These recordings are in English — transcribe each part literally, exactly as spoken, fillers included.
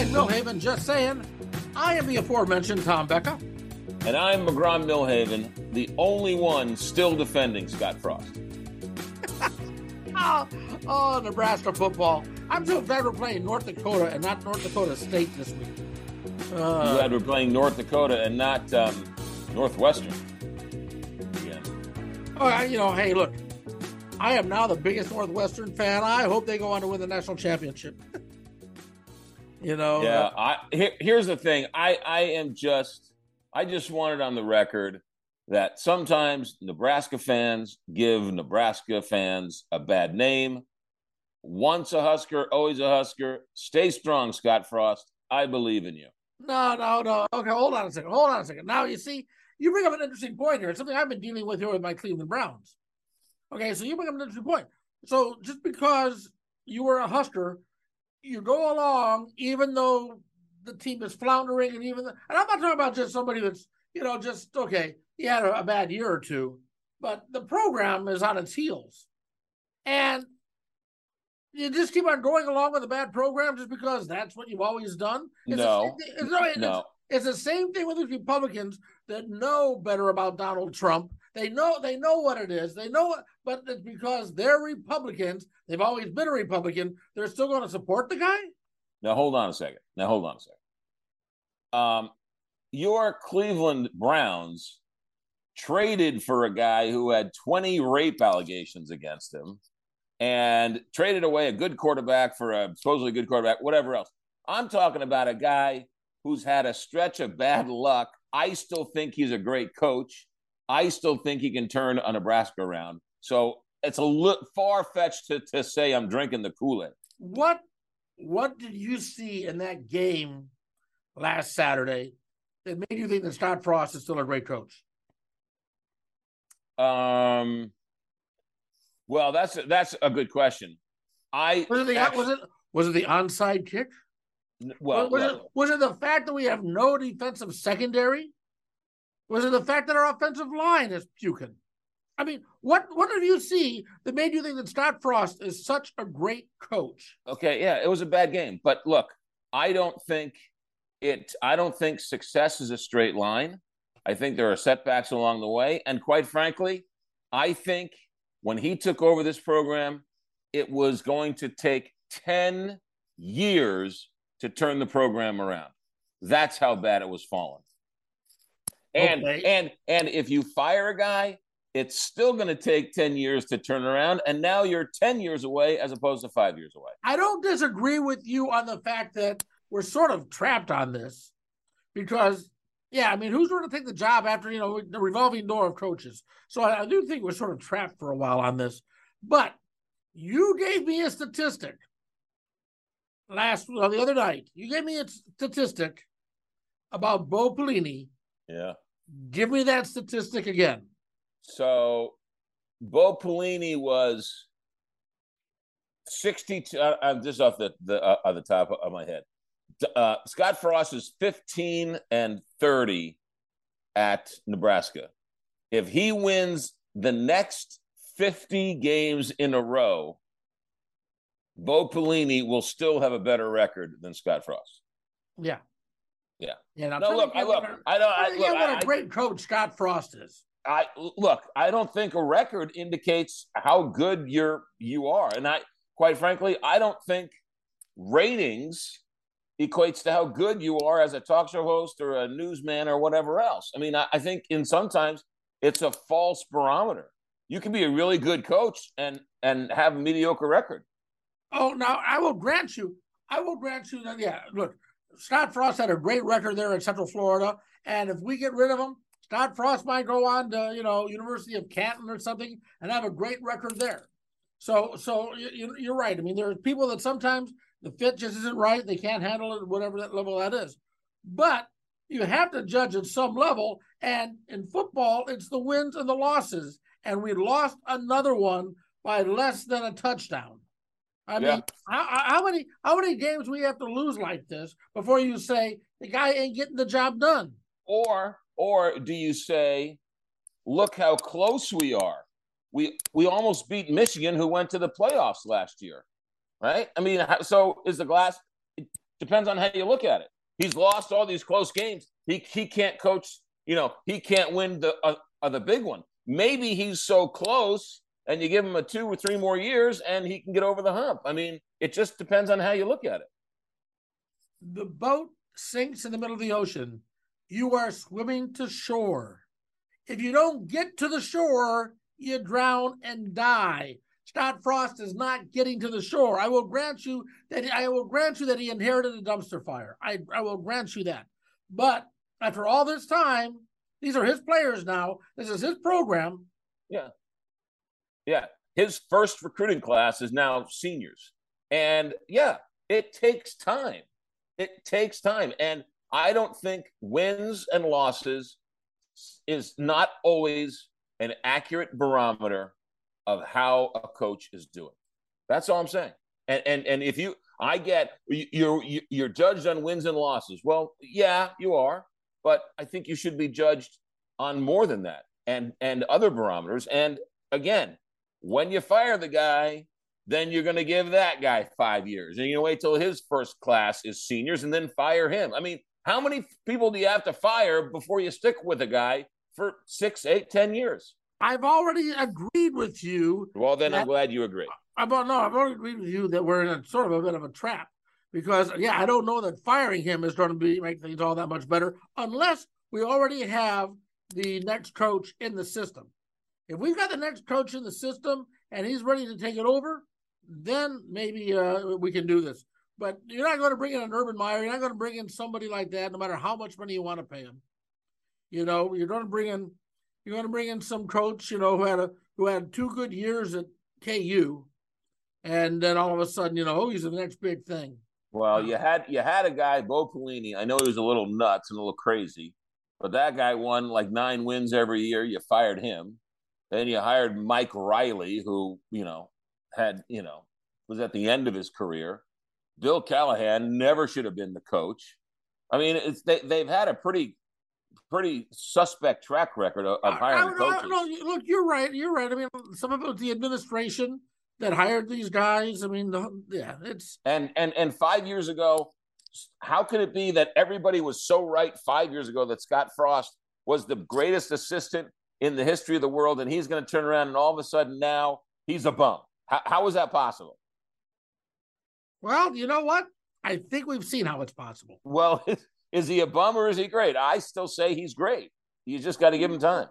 Ken Millhaven just saying. I am the aforementioned Tom Becca. And I'm McGraw Millhaven, the only one still defending Scott Frost. oh, oh, Nebraska football. I'm so glad we're playing North Dakota and not North Dakota State this week. Uh, I'm glad we're playing North Dakota and not um, Northwestern. Yeah. Oh, you know, hey, look. I am now the biggest Northwestern fan. I hope they go on to win the national championship. you know. Yeah. Uh, I, here, here's the thing. I, I am just. I just wanted on the record that sometimes Nebraska fans give Nebraska fans a bad name. Once a Husker, always a Husker. Stay strong, Scott Frost. I believe in you. No, no, no. Okay, hold on a second. Hold on a second. Now, you see, you bring up an interesting point here. It's something I've been dealing with here with my Cleveland Browns. Okay, so you bring up an interesting point. So just because you were a Husker, you go along even though the team is floundering, and even the, and I'm not talking about just somebody that's, you know, just okay, he had a, a bad year or two, but the program is on its heels, and you just keep on going along with a bad program just because that's what you've always done. It's no, the it's, no, it's, no. It's, it's the same thing with these Republicans that know better about Donald Trump. They know they know what it is. They know it, but it's because they're Republicans. They've always been a Republican. They're still going to support the guy. Now, hold on a second. Now, hold on a second. Um, your Cleveland Browns traded for a guy who had twenty rape allegations against him and traded away a good quarterback for a supposedly good quarterback, whatever else. I'm talking about a guy who's had a stretch of bad luck. I still think he's a great coach. I still think he can turn a Nebraska around. So it's a little far-fetched to, to say I'm drinking the Kool-Aid. What? What did you see in that game last Saturday that made you think that Scott Frost is still a great coach? Um, well, that's a, that's a good question. I was it the, actually, was it was it the onside kick? Well, was, was, well it, was it the fact that we have no defensive secondary? Was it the fact that our offensive line is puking? I mean, what, what did you see that made you think that Scott Frost is such a great coach? Okay, yeah, it was a bad game. But look, I don't think it I don't think success is a straight line. I think there are setbacks along the way. And quite frankly, I think when he took over this program, it was going to take ten years to turn the program around. That's how bad it was falling. And okay. and and if you fire a guy, it's still going to take ten years to turn around, and now you're ten years away as opposed to five years away. I don't disagree with you on the fact that we're sort of trapped on this because, yeah, I mean, who's going to take the job after, you know, the revolving door of coaches? So I, I do think we're sort of trapped for a while on this. But you gave me a statistic last well, the other night. You gave me a statistic about Bo Pelini. Yeah. Give me that statistic again. So, Bo Pelini was sixty-two. Uh, I'm just off the the uh, on the top of my head. Uh, Scott Frost is fifteen and thirty at Nebraska. If he wins the next fifty games in a row, Bo Pelini will still have a better record than Scott Frost. Yeah, yeah, yeah. No, look, I look, I don't. I look, what a great coach Scott Frost is. I look, I don't think a record indicates how good you're you are. And I quite frankly, I don't think ratings equates to how good you are as a talk show host or a newsman or whatever else. I mean, I, I think in sometimes it's a false barometer. You can be a really good coach and and have a mediocre record. Oh, now I will grant you, I will grant you that yeah, look, Scott Frost had a great record there in Central Florida, and if we get rid of him, Scott Frost might go on to, you know, University of Canton or something and have a great record there. So so you, you're right. I mean, there are people that sometimes the fit just isn't right. They can't handle it, whatever that level that is. But you have to judge at some level. And in football, it's the wins and the losses. And we lost another one by less than a touchdown. I yeah. mean, how, how many how many games we have to lose like this before you say the guy ain't getting the job done? Or... Or do you say, look how close we are. We we almost beat Michigan, who went to the playoffs last year, right? I mean, so is the glass Depends on how you look at it. He's lost all these close games. He he can't coach. You know, he can't win the uh, uh, the big one. Maybe he's so close, and you give him a two or three more years, and he can get over the hump. I mean, it just depends on how you look at it. The boat sinks in the middle of the ocean. You are swimming to shore. If you don't get to the shore, you drown and die. Scott Frost is not getting to the shore. I will grant you that. I will grant you that he inherited a dumpster fire. I, I will grant you that. But after all this time, these are his players now. This is his program. Yeah. Yeah. His first recruiting class is now seniors. And yeah, it takes time. It takes time. And I don't think wins and losses is not always an accurate barometer of how a coach is doing. That's all I'm saying. And and and if you, I get, you're you're judged on wins and losses. Well, yeah, you are, but I think you should be judged on more than that, and and other barometers. And again, when you fire the guy, then you're going to give that guy five years, and you're going to wait till his first class is seniors, and then fire him. I mean, how many people do you have to fire before you stick with a guy for six, eight, ten years? I've already agreed with you. Well, then that, I'm glad you agree. About no, I've already agreed with you that we're in a sort of a bit of a trap, because yeah, I don't know that firing him is going to be make things all that much better unless we already have the next coach in the system. If we've got the next coach in the system and he's ready to take it over, then maybe uh, we can do this. But you're not going to bring in an Urban Meyer. You're not going to bring in somebody like that, no matter how much money you want to pay him. You know, you're going to bring in. You're going to bring in some coach, you know, who had a who had two good years at K U, and then all of a sudden, you know, oh, he's the next big thing. Well, you had you had a guy, Bo Pelini. I know he was a little nuts and a little crazy, but that guy won like nine wins every year. You fired him, then you hired Mike Riley, who you know had you know was at the end of his career. Bill Callahan never should have been the coach. I mean, it's they they've had a pretty. pretty suspect track record of, of hiring I, I, coaches. I, no, look, you're right. You're right. I mean, some of it was the administration that hired these guys. I mean, the, yeah, it's and and and five years ago, how could it be that everybody was so right five years ago that Scott Frost was the greatest assistant in the history of the world, and he's going to turn around and all of a sudden now he's a bum? How, how is that possible? Well, you know what? I think we've seen how it's possible. Well. It's, Is he a bum or is he great? I still say he's great. You just got to give him time.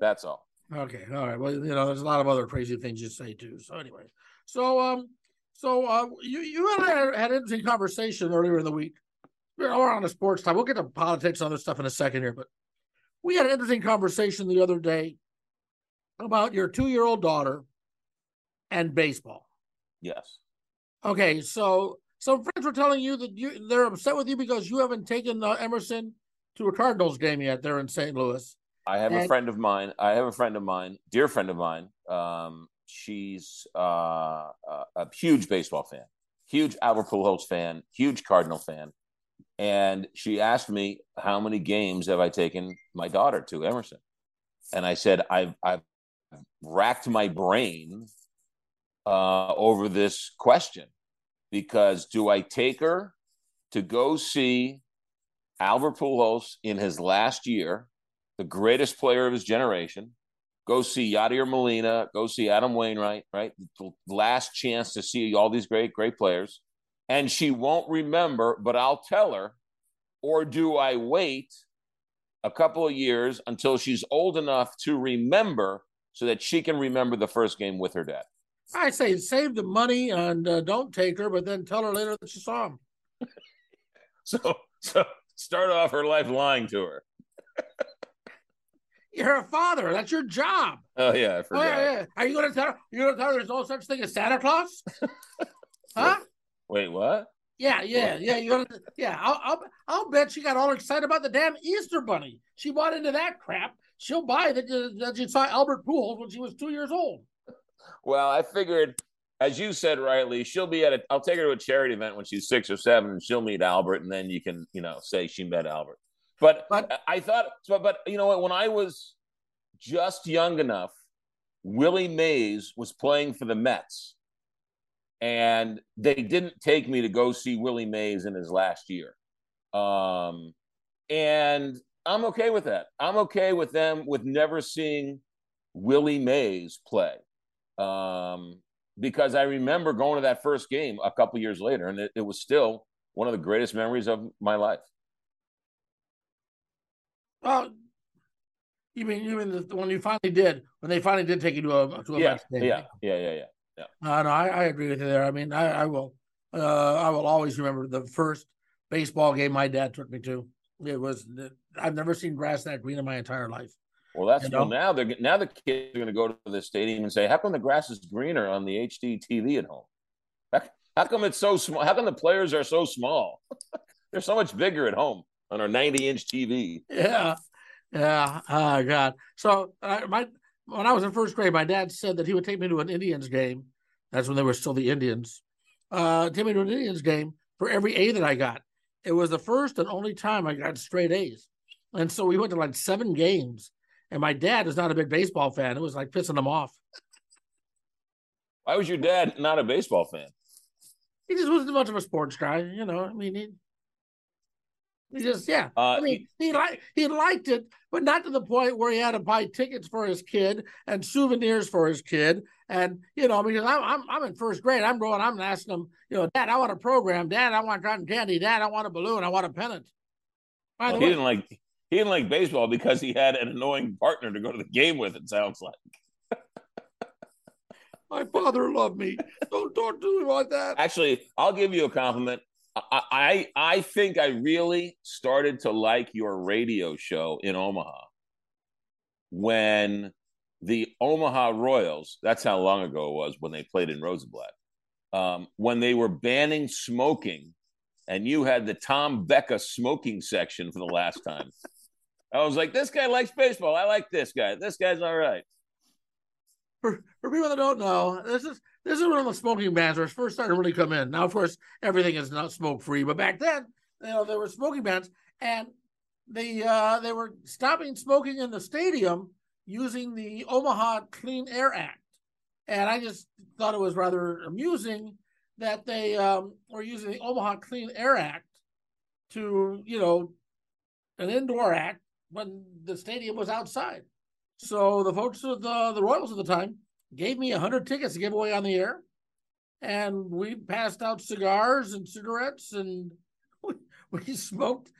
That's all. Okay. All right. Well, you know, there's a lot of other crazy things you say too. So anyway, so, um, so, uh, you, you and I had an interesting conversation earlier in the week, or on a sports time. We'll get to politics and other stuff in a second here, but we had an interesting conversation the other day about your two-year-old daughter and baseball. Yes. Okay. So, Some friends were telling you that you, they're upset with you because you haven't taken uh, Emerson to a Cardinals game yet there in Saint Louis. I have and- a friend of mine. I have a friend of mine, dear friend of mine. Um, she's uh, a, a huge baseball fan, huge Albert Pujols fan, huge Cardinal fan. And she asked me, how many games have I taken my daughter to Emerson? And I said, I've, I've racked my brain uh, over this question. Because do I take her to go see Albert Pujols in his last year, the greatest player of his generation, go see Yadier Molina, go see Adam Wainwright, right? The last chance to see all these great, great players. And she won't remember, but I'll tell her. Or do I wait a couple of years until she's old enough to remember so that she can remember the first game with her dad? I say save the money and uh, don't take her, but then tell her later that you saw him. So, so start off her life lying to her. You're a father. That's your job. Oh, yeah. I forgot. Oh, yeah. Are you going to tell her? You're going to tell her there's no such thing as Santa Claus? Huh? Wait, what? Yeah, yeah, what? yeah. You're gonna, yeah. I'll, I'll, I'll bet she got all excited about the damn Easter Bunny. She bought into that crap. She'll buy that, that you saw Albert Pujols when she was two years old. Well, I figured, as you said rightly, she'll be at a, I'll take her to a charity event when she's six or seven, and she'll meet Albert, and then you can, you know, say she met Albert. But, but I thought, but, but you know what, when I was just young enough, Willie Mays was playing for the Mets. And they didn't take me to go see Willie Mays in his last year. Um, and I'm okay with that. I'm okay with them with never seeing Willie Mays play. Um, because I remember going to that first game a couple years later, and it, it was still one of the greatest memories of my life. Well, you mean even the when you finally did, when they finally did take you to a to a yeah, game. Yeah, yeah, yeah, yeah. Yeah. Uh, no, I, I agree with you there. I mean, I, I will, uh, I will always remember the first baseball game my dad took me to. It was I've never seen grass that green in my entire life. Well, that's you know? well, now they're now the kids are going to go to the stadium and say, "How come the grass is greener on the H D T V at home? How, how come it's so small? How come the players are so small? They're so much bigger at home on our ninety-inch T V." Yeah, yeah. Oh God. So uh, my. When I was in first grade, my dad said that he would take me to an Indians game. That's when they were still the Indians. Uh, take me to an Indians game for every A that I got. It was the first and only time I got straight A's. And so we went to like seven games. And my dad is not a big baseball fan. It was like pissing him off. Why was your dad not a baseball fan? He just wasn't much of a sports guy. You know, I mean, he, He just, yeah. Uh, I mean, he, he liked he liked it, but not to the point where he had to buy tickets for his kid and souvenirs for his kid. And you know, because I'm I'm I'm in first grade, I'm growing. I'm asking him, you know, Dad, I want a program. Dad, I want cotton candy. Dad, I want a balloon. I want a pennant. By well, the he way, didn't like he didn't like baseball because he had an annoying partner to go to the game with. It sounds like. My father loved me. Don't talk to me like that. Actually, I'll give you a compliment. I I think I really started to like your radio show in Omaha when the Omaha Royals, that's how long ago it was when they played in Rosenblatt, um, when they were banning smoking and you had the Tom Becca smoking section for the last time. I was like, this guy likes baseball. I like this guy. This guy's all right. For, for people that don't know, this is this is when the smoking bans were first starting to really come in. Now, of course, everything is not smoke free, but back then, you know, there were smoking bans, and the uh, they were stopping smoking in the stadium using the Omaha Clean Air Act. And I just thought it was rather amusing that they um, were using the Omaha Clean Air Act to, you know, an indoor act when the stadium was outside. So the folks of the, the Royals at the time gave me one hundred tickets to give away on the air. And we passed out cigars and cigarettes, and we, we smoked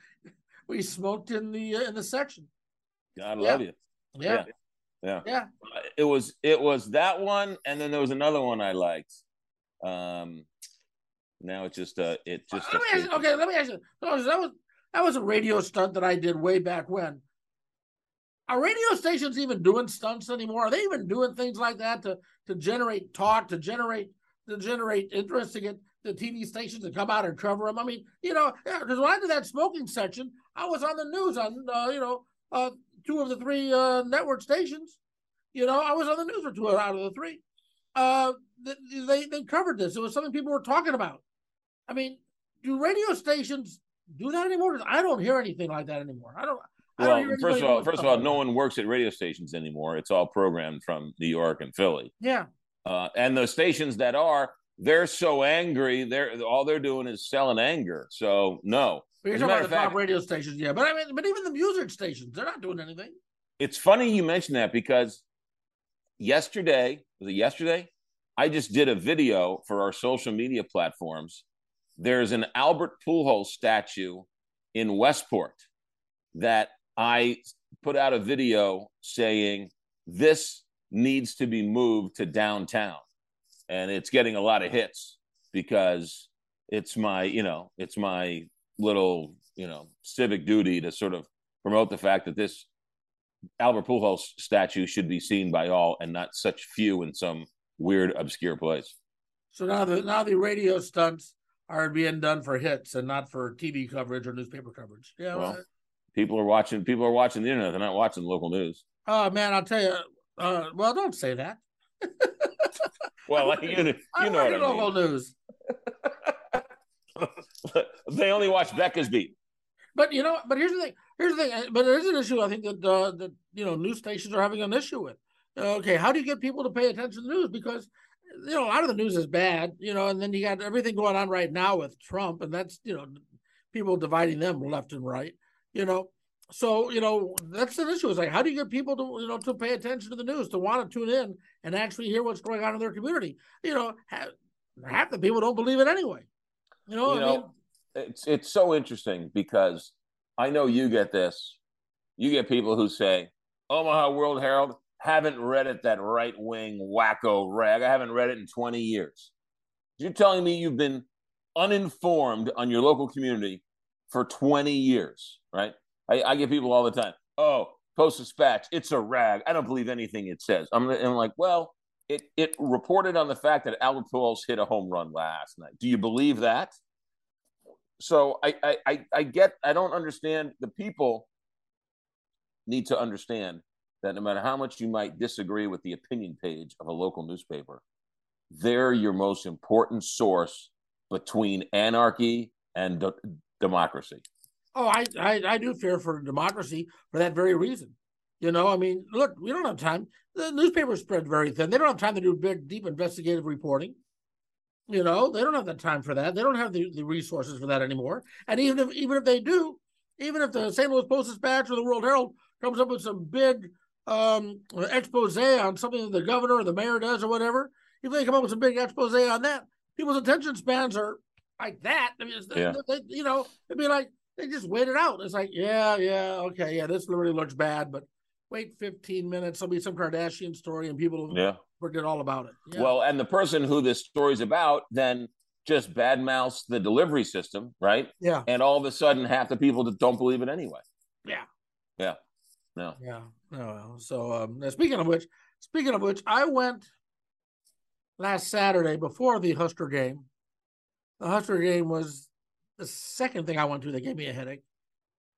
we smoked in the uh, in the section. God yeah. love you. Yeah. yeah. Yeah. Yeah. It was it was that one, and then there was another one I liked. Um now it's just uh it just uh, let me ask, okay, let me ask you. That was that was a radio stunt that I did way back when. Are radio stations even doing stunts anymore? Are they even doing things like that to, to generate talk, to generate to generate interest, to get the T V stations to come out and cover them? I mean, you know, because when I did that smoking section, I was on the news on, uh, you know, uh, two of the three uh, network stations. You know, I was on the news for two out of the three. Uh, they, they covered this. It was something people were talking about. I mean, do radio stations do that anymore? Because I don't hear anything like that anymore. I don't Well, first of all, first of all, no one works at radio stations anymore. It's all programmed from New York and Philly. Yeah. Uh, and the stations that are, they're so angry. They're all they're doing is selling anger. So no. But you're talking about the top radio stations, yeah. But I mean, but even the music stations, they're not doing anything. It's funny you mention that because yesterday, was it yesterday? I just did a video for our social media platforms. There's an Albert Pujols statue in Westport that I put out a video saying this needs to be moved to downtown, and it's getting a lot of hits because it's my, you know, it's my little, you know, civic duty to sort of promote the fact that this Albert Pujols statue should be seen by all and not such few in some weird, obscure place. So now the, now the radio stunts are being done for hits and not for T V coverage or newspaper coverage. Yeah. Well, People are watching. People are watching the internet. They're not watching local news. Oh man, I'll tell you. Uh, well, don't say that. well, I, you, you I know what I mean. Local news. They only watch Becca's beat. But you know, but here's the thing. Here's the thing. But there is an issue I think that uh, that you know news stations are having an issue with. Okay, how do you get people to pay attention to news? Because you know, a lot of the news is bad, you know, and then you got everything going on right now with Trump, and that's, you know, people dividing them left and right, you know. So, you know, that's the issue. Is like, how do you get people to, you know, to pay attention to the news, to want to tune in and actually hear what's going on in their community? You know, half, half the people don't believe it anyway. You know, you I know mean? it's it's so interesting because I know you get this. You get people who say, Omaha World Herald, haven't read it, that right-wing wacko rag. I haven't read it in twenty years. You're telling me you've been uninformed on your local community for twenty years, right? I, I get people all the time, oh, Post-Dispatch, it's a rag. I don't believe anything it says. I'm, I'm like, well, it, it reported on the fact that Albert Pujols hit a home run last night. Do you believe that? So I, I, I, I get, I don't understand. The people need to understand that no matter how much you might disagree with the opinion page of a local newspaper, they're your most important source between anarchy and de- democracy. Oh, I, I I do fear for democracy for that very reason. You know, I mean, look, we don't have time. The newspapers spread very thin. They don't have time to do big, deep investigative reporting. You know, they don't have the time for that. They don't have the, the resources for that anymore. And even if even if they do, even if the Saint Louis Post-Dispatch or the World Herald comes up with some big um, expose on something that the governor or the mayor does or whatever, if they come up with some big expose on that, people's attention spans are like that. I mean, it's, yeah. they, you know, it'd be like, they just wait it out. It's like, yeah, yeah, okay, yeah, this really looks bad, but wait fifteen minutes, there'll be some Kardashian story and people will yeah. forget all about it. Yeah. Well, and the person who this story's about then just badmouths the delivery system, right? Yeah. And all of a sudden, half the people that don't believe it anyway. Yeah. Yeah. No. Yeah. No. So um, speaking of which, speaking of which, I went last Saturday before the Husker game. The Husker game was the second thing I went to that gave me a headache.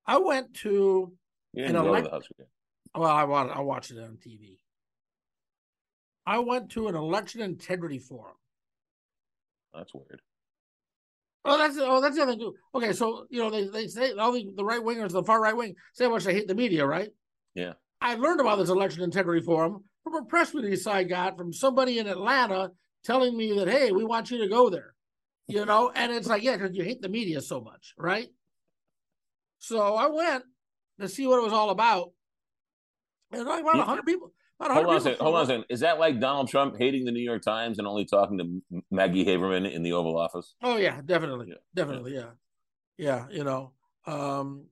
I went to you didn't an elect- go to the Husker game. Well, I watched, I watched it on T V. I went to an election integrity forum. That's weird. Oh, that's oh, that's the other thing. Okay, so you know they they say all the, the right wingers, the far right wing, say how much they hate the media, right? Yeah. I learned about this election integrity forum from a press release I got from somebody in Atlanta telling me that, hey, we want you to go there. You know, and it's like, yeah, because you hate the media so much, right? So I went to see what it was all about. And like about one hundred people. About one hundred hold on a second. Hold on a second. Is that like Donald Trump hating the New York Times and only talking to Maggie Haberman in the Oval Office? Oh, yeah, definitely. Yeah. Definitely, yeah. Yeah, you know. Um,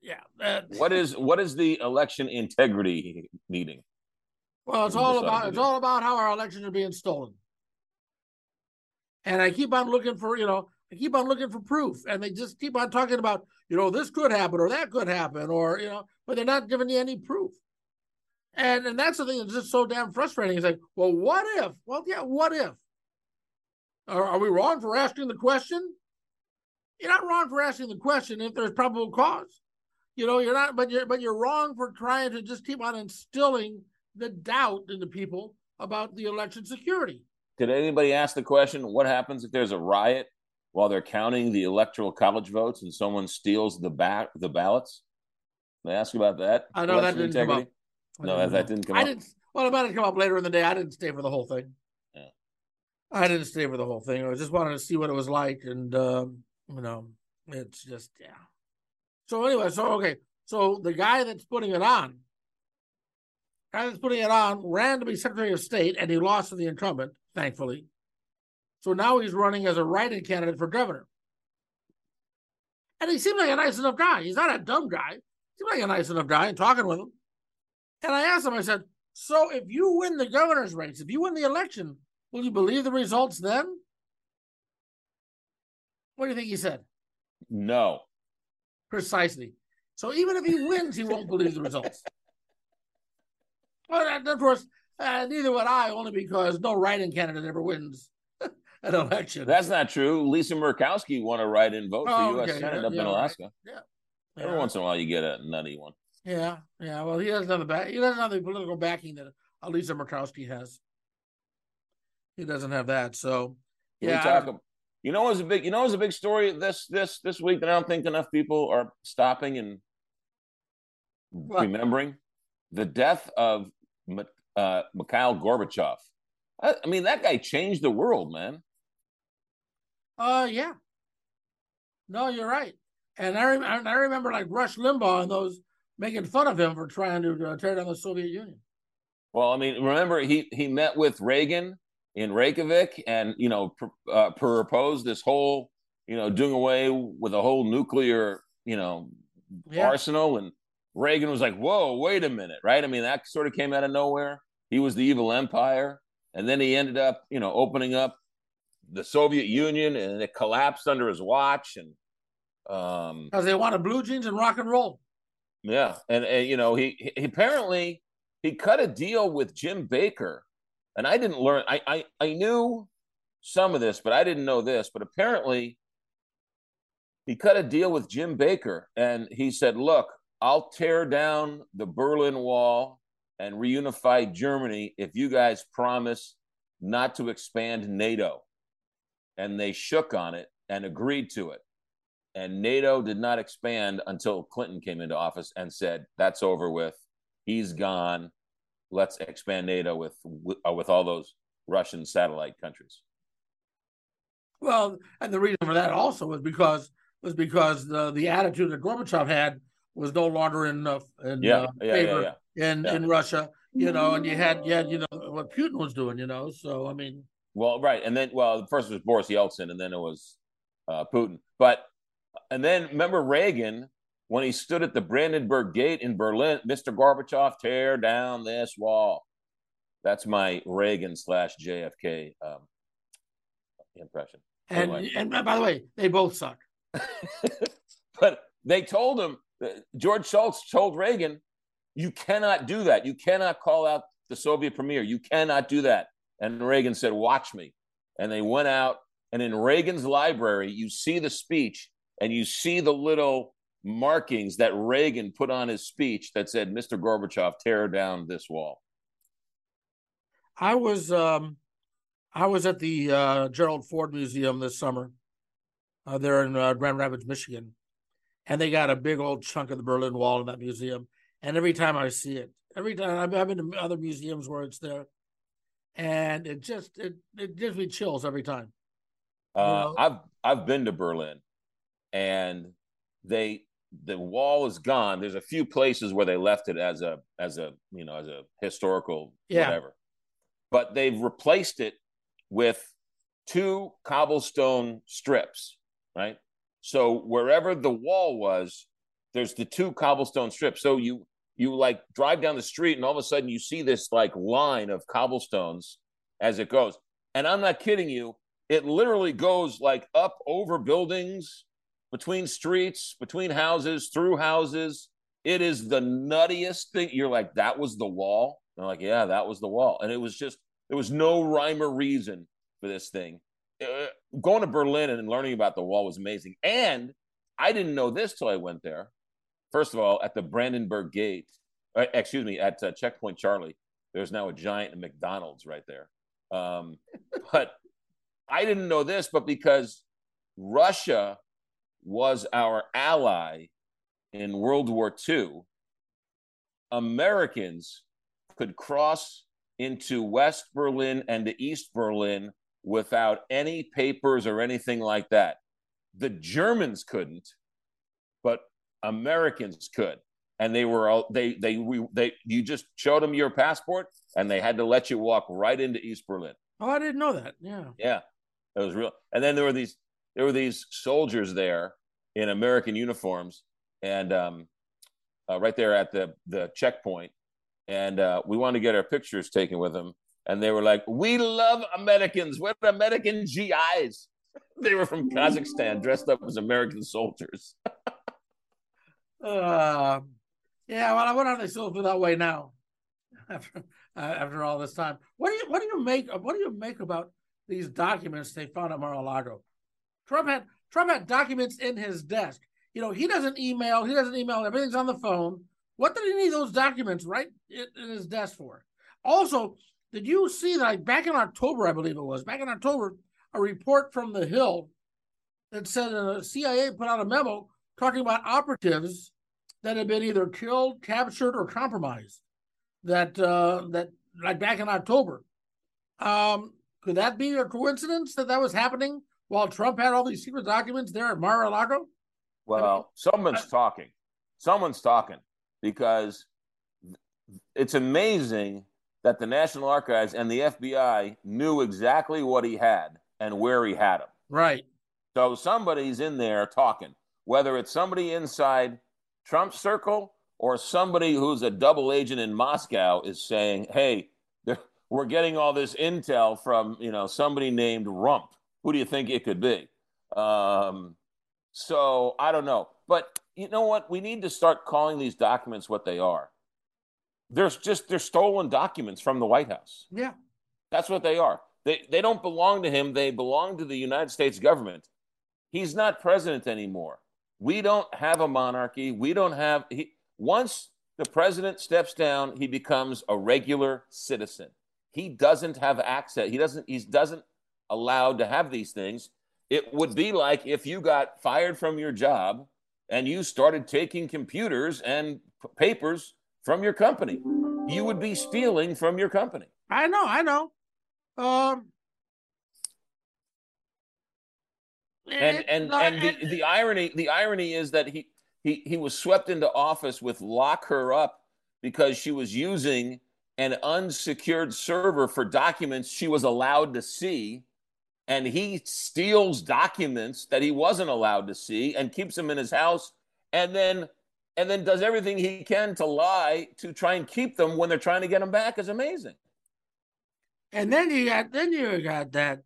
yeah. Uh, what is what is the election integrity meeting? Well, it's all about it's all about how our elections are being stolen. And I keep on looking for, you know, I keep on looking for proof. And they just keep on talking about, you know, this could happen or that could happen or, you know, but they're not giving you any proof. And and that's the thing that's just so damn frustrating. It's like, well, what if? Well, yeah, what if? Are, are we wrong for asking the question? You're not wrong for asking the question if there's probable cause. You know, you're not, but you're, but you're wrong for trying to just keep on instilling the doubt into people about the election security. Did anybody ask the question, what happens if there's a riot while they're counting the electoral college votes and someone steals the ba- the ballots? They ask about that. I know that didn't integrity? come up. No, that, that didn't come I up. Didn't, well, it might have come up later in the day. I didn't stay for the whole thing. Yeah. I didn't stay for the whole thing. I just wanted to see what it was like. And, um, you know, it's just, yeah. So anyway, so, okay. So the guy that's putting it on, guy that's putting it on ran to be Secretary of State, and he lost to the incumbent. Thankfully. So now he's running as a write-in candidate for governor. And he seemed like a nice enough guy. He's not a dumb guy. He seemed like a nice enough guy, and talking with him. And I asked him, I said, so if you win the governor's race, if you win the election, will you believe the results then? What do you think he said? No. Precisely. So even if he wins, he won't believe the results. Well, and of course, Uh, neither would I, only because no write-in candidate ever wins an election. That's not true. Lisa Murkowski won a write-in vote oh, for U S okay. Senate yeah, up yeah, in Alaska. Right. Yeah. Every yeah. once in a while, you get a nutty one. Yeah, yeah. Well, he doesn't have the back. He doesn't have the political backing that Lisa Murkowski has. He doesn't have that. So, yeah. Talk about, you know, what's a big. You know, what's a big story this this this week that I don't think enough people are stopping and what? remembering the death of. Uh, Mikhail Gorbachev, I, I mean, that guy changed the world, man. Uh, yeah. No, you're right. And I, re- I remember like Rush Limbaugh and those making fun of him for trying to uh, tear down the Soviet Union. Well, I mean, remember he, he met with Reagan in Reykjavik and, you know, pr- uh, proposed this whole, you know, doing away with a whole nuclear, you know, yeah. arsenal. And Reagan was like, whoa, wait a minute. Right. I mean, that sort of came out of nowhere. He was the evil empire. And then he ended up, you know, opening up the Soviet Union, and it collapsed under his watch. And um, because they wanted blue jeans and rock and roll. Yeah. And, and you know, he, he apparently he cut a deal with Jim Baker. And I didn't learn. I, I, I knew some of this, but I didn't know this. But apparently he cut a deal with Jim Baker. And he said, look, I'll tear down the Berlin Wall and reunify Germany if you guys promise not to expand NATO. And they shook on it and agreed to it. And NATO did not expand until Clinton came into office and said, that's over with. He's gone. Let's expand NATO with with, uh, with all those Russian satellite countries. Well, and the reason for that also was because was because the, the attitude that Gorbachev had was no longer in, uh, in yeah, uh, yeah, favor yeah, yeah. in yeah. in Russia, you know, and you had, you had, you know, what Putin was doing, you know, so, I mean. Well, right. And then, well, first it was Boris Yeltsin, and then it was uh, Putin. But, and then remember Reagan, when he stood at the Brandenburg Gate in Berlin, Mister Gorbachev, tear down this wall. That's my Reagan slash J F K um, impression. And, anyway. And by the way, they both suck. But they told him, George Shultz told Reagan, you cannot do that. You cannot call out the Soviet premier. You cannot do that. And Reagan said, watch me. And they went out. And in Reagan's library, you see the speech and you see the little markings that Reagan put on his speech that said, Mister Gorbachev, tear down this wall. I was um, I was at the uh, Gerald Ford Museum this summer uh, there in uh, Grand Rapids, Michigan. And they got a big old chunk of the Berlin Wall in that museum. And every time I see it, every time I've, I've been to other museums where it's there, and it just it, it gives me chills every time. Uh, you know? I've I've been to Berlin, and they the wall is gone. There's a few places where they left it as a as a you know as a historical yeah. whatever, but they've replaced it with two cobblestone strips, right? So wherever the wall was, there's the two cobblestone strips. So you you like drive down the street and all of a sudden you see this like line of cobblestones as it goes. And I'm not kidding you. It literally goes like up over buildings, between streets, between houses, through houses. It is the nuttiest thing. You're like, that was the wall? And I'm like, yeah, that was the wall. And it was just, there was no rhyme or reason for this thing. Uh, going to Berlin and learning about the wall was amazing. And I didn't know this till I went there. First of all, at the Brandenburg Gate, or, excuse me, at uh, Checkpoint Charlie, there's now a giant McDonald's right there. Um, but I didn't know this, but because Russia was our ally in World War Two, Americans could cross into West Berlin and to East Berlin without any papers or anything like that. The Germans couldn't, but Americans could. And they were all, they, they, we, they, you just showed them your passport and they had to let you walk right into East Berlin. Oh, I didn't know that. Yeah. Yeah. It was real. And then there were these, there were these soldiers there in American uniforms and um, uh, right there at the, the checkpoint. And uh, we wanted to get our pictures taken with them. And they were like, we love Americans. We're American G Is. They were from Kazakhstan, dressed up as American soldiers. uh, yeah, well, I wonder how they still feel that way now, after uh, after all this time. What do you what do you make what do you make about these documents they found at Mar-a-Lago? Trump had Trump had documents in his desk. You know, he doesn't email. He doesn't email. Everything's on the phone. What did he need those documents right in, in his desk for? Also, did you see that like, back in October, I believe it was, back in October, a report from the Hill that said the C I A put out a memo talking about operatives that had been either killed, captured, or compromised, that, uh, that like back in October. Um, could that be a coincidence that that was happening while Trump had all these secret documents there at Mar-a-Lago? Well, I mean, someone's I, talking. Someone's talking, because it's amazing that the National Archives and the F B I knew exactly what he had and where he had him. Right. So somebody's in there talking, whether it's somebody inside Trump's circle or somebody who's a double agent in Moscow is saying, hey, we're getting all this intel from, you know, somebody named Rump. Who do you think it could be? Um, so I don't know. But you know what? We need to start calling these documents what they are. There's just, they're stolen documents from the White House. Yeah. That's what they are. They they don't belong to him. They belong to the United States government. He's not president anymore. We don't have a monarchy. We don't have... He, once the president steps down, he becomes a regular citizen. He doesn't have access. He doesn't, he doesn't allowed to have these things. It would be like if you got fired from your job and you started taking computers and p- papers from your company. You would be stealing from your company. I know, I know. Um, and and, not, and the, the irony the irony is that he, he, he was swept into office with lock her up because she was using an unsecured server for documents she was allowed to see, and he steals documents that he wasn't allowed to see and keeps them in his house, and then and then does everything he can to lie to try and keep them when they're trying to get them back is amazing. And then you got then you got that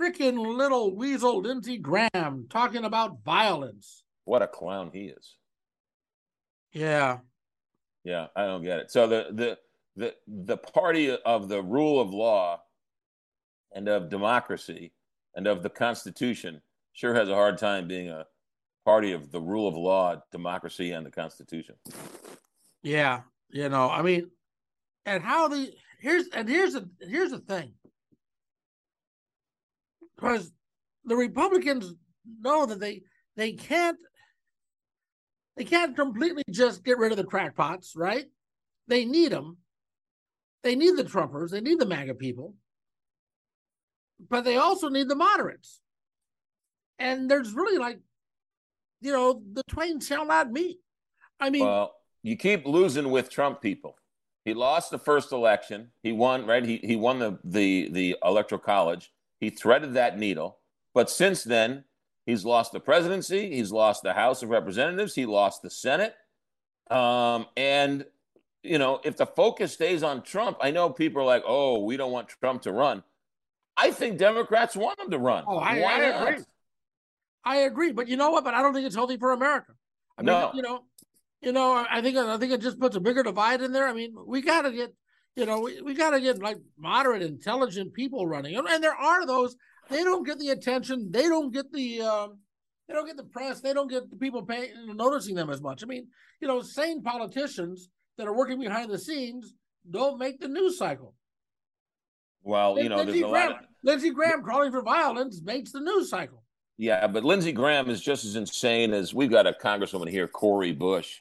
freaking little weasel Lindsey Graham talking about violence. What a clown he is. Yeah. Yeah, I don't get it. So the the the the party of the rule of law and of democracy and of the Constitution sure has a hard time being a party of the rule of law, democracy, and the Constitution. Yeah, you know, I mean, and how the here's and here's the here's the thing, because the Republicans know that they they can't they can't completely just get rid of the crackpots, right? They need them. They need the Trumpers. They need the MAGA people. But they also need the moderates. And there's really like, you know, the twain shall not meet. I mean, well, you keep losing with Trump people. He lost the first election. He won, right? He he won the the, the electoral college. He threaded that needle. But since then, he's lost the presidency. He's lost the House of Representatives. He lost the Senate. Um, and, you know, if the focus stays on Trump, I know people are like, oh, we don't want Trump to run. I think Democrats want him to run. Oh, I, I agree. I agree. But you know what? But I don't think it's healthy for America. I mean, no. you know, you know, I think I think it just puts a bigger divide in there. I mean, we got to get, you know, we, we got to get like moderate, intelligent people running. And, and there are those. They don't get the attention. They don't get the, um, they don't get the press. They don't get the people paying, noticing them as much. I mean, you know, sane politicians that are working behind the scenes don't make the news cycle. Well, you know, Lindsey there's Graham, a lot. Of... Lindsey Graham calling for violence makes the news cycle. Yeah, but Lindsey Graham is just as insane as we've got a congresswoman here, Cori Bush,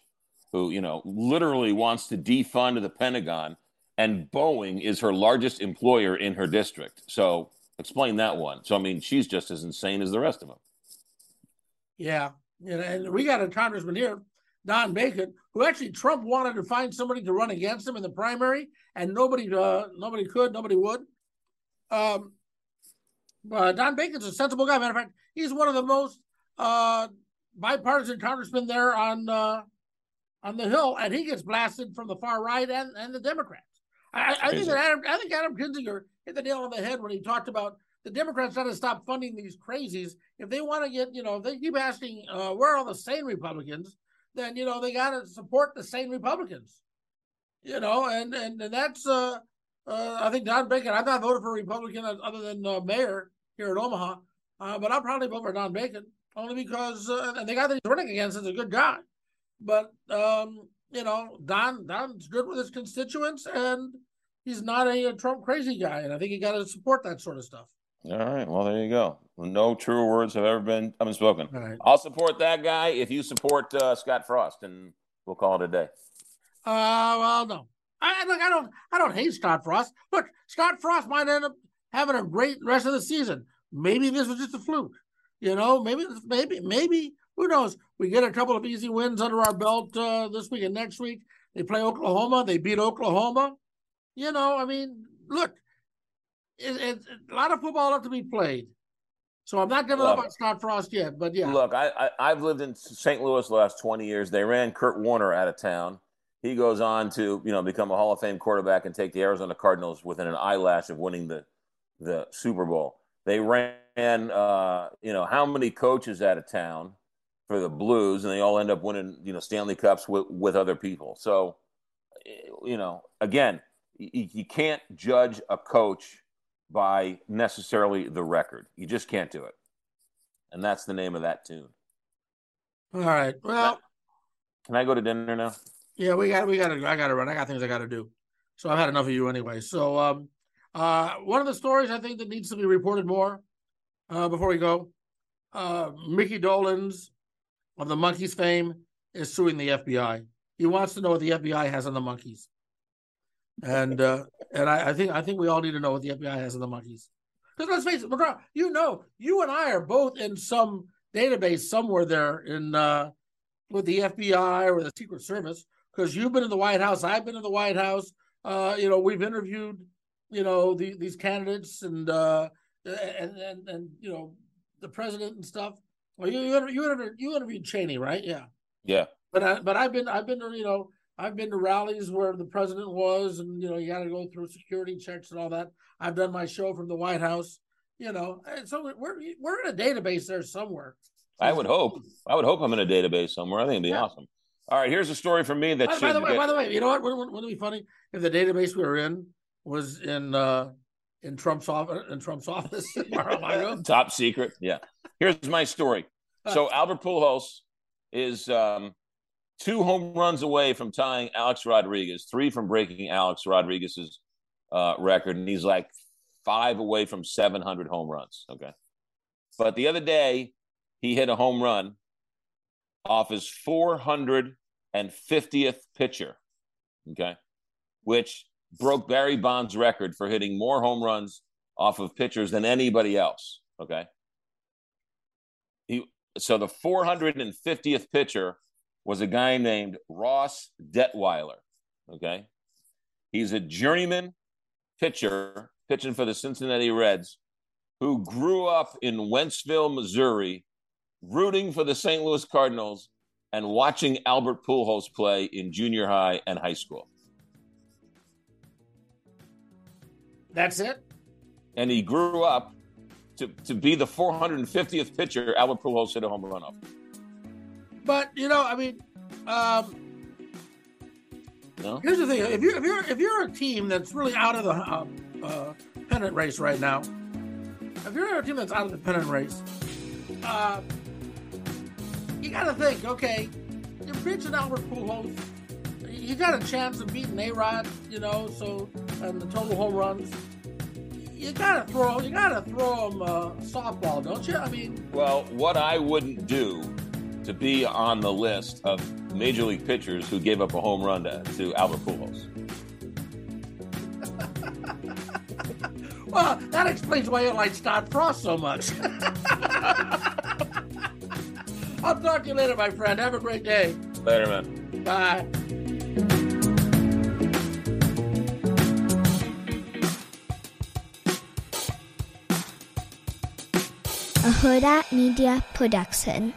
who, you know, literally wants to defund the Pentagon, and Boeing is her largest employer in her district. So. Explain that one. So, I mean, she's just as insane as the rest of them. Yeah. And we got a congressman here, Don Bacon, who actually Trump wanted to find somebody to run against him in the primary, and nobody uh, nobody could, nobody would. Um, uh, Don Bacon's a sensible guy. Matter of fact, he's one of the most uh, bipartisan congressmen there on uh, on the Hill, and he gets blasted from the far right and, and the Democrats. I, I think that Adam, I think Adam Kinzinger hit the nail on the head when he talked about the Democrats got to stop funding these crazies. If they want to get, you know, if they keep asking, uh, where are all the sane Republicans? Then, you know, they got to support the sane Republicans. You know, and and, and that's, uh, uh, I think Don Bacon, I've not voted for a Republican other than uh, mayor here at Omaha, uh, but I'll probably vote for Don Bacon only because, uh, and the guy that he's running against is a good guy. But, um, you know, Don Don's good with his constituents, and he's not a, a Trump crazy guy, and I think you got to support that sort of stuff. All right, well, there you go. No true words have ever been unspoken. All right. I'll support that guy if you support uh, Scott Frost, and we'll call it a day. Uh, well, no. I look, I don't, I don't hate Scott Frost. Look, Scott Frost might end up having a great rest of the season. Maybe this was just a fluke, you know. Maybe, maybe, maybe. Who knows? We get a couple of easy wins under our belt uh, this week and next week. They play Oklahoma. They beat Oklahoma. You know, I mean, look, it, it, a lot of football left to be played. So I'm not giving up on Scott Frost yet, but yeah. Look, I, I I've lived in Saint Louis the last twenty years. They ran Kurt Warner out of town. He goes on to, you know, become a Hall of Fame quarterback and take the Arizona Cardinals within an eyelash of winning the the Super Bowl. They ran, uh, you know, how many coaches out of town for the Blues, and they all end up winning, you know, Stanley Cups with, with other people. So, you know, again, you, you can't judge a coach by necessarily the record. You just can't do it. And that's the name of that tune. All right. Well, can I, can I go to dinner now? Yeah, we got, we got to, I got to run. I got things I got to do. So I've had enough of you anyway. So um, uh, one of the stories I think that needs to be reported more uh, before we go, uh, Mickey Dolenz of the Monkees fame is suing the F B I. He wants to know what the F B I has on the Monkees. And uh, and I, I think I think we all need to know what the F B I has on the Monkees. Because let's face it, McGraw, you know, you and I are both in some database somewhere there in uh, with the F B I or the Secret Service. Because you've been in the White House, I've been in the White House. Uh, you know, we've interviewed, you know, the, these candidates and, uh, and and and you know the president and stuff. Well, you you interviewed, you interviewed Cheney, right? Yeah. Yeah. But I, but I've been I've been to you know I've been to rallies where the president was, and you know you got to go through security checks and all that. I've done my show from the White House, you know. And so we're we're in a database there somewhere. I would hope. I would hope I'm in a database somewhere. I think it'd be yeah. awesome. All right, here's a story from me that. By, by the way, get... by the way, you know what? Wouldn't, wouldn't it be funny if the database we were in was in uh, in Trump's office? In Trump's office, in Mar-a-Lago? Top secret. Yeah. Here's my story. So Albert Pujols is um, two home runs away from tying Alex Rodriguez, three from breaking Alex Rodriguez's uh, record, and he's like five away from seven hundred home runs. Okay, but the other day he hit a home run off his four hundred fiftieth pitcher, okay, which broke Barry Bonds' record for hitting more home runs off of pitchers than anybody else, okay? He, so the four hundred fiftieth pitcher was a guy named Ross Detweiler, okay? He's a journeyman pitcher pitching for the Cincinnati Reds who grew up in Wentzville, Missouri, rooting for the Saint Louis Cardinals and watching Albert Pujols play in junior high and high school. That's it? And he grew up to, to be the four hundred fiftieth pitcher Albert Pujols hit a home run off. But, you know, I mean, um, no? Here's the thing. If you're, if, you're, if you're a team that's really out of the uh, uh, pennant race right now, if you're a team that's out of the pennant race, uh, you got to think, okay, you're pitching Albert Pujols. You got a chance of beating A-Rod, you know, so, and the total home runs. You got to throw, you got to throw him a softball, don't you? I mean. Well, what I wouldn't do to be on the list of Major League pitchers who gave up a home run to, to Albert Pujols. Well, that explains why you like Scott Frost so much. I'll talk to you later, my friend. Have a great day. Later, man. Bye. A Huda Media Production.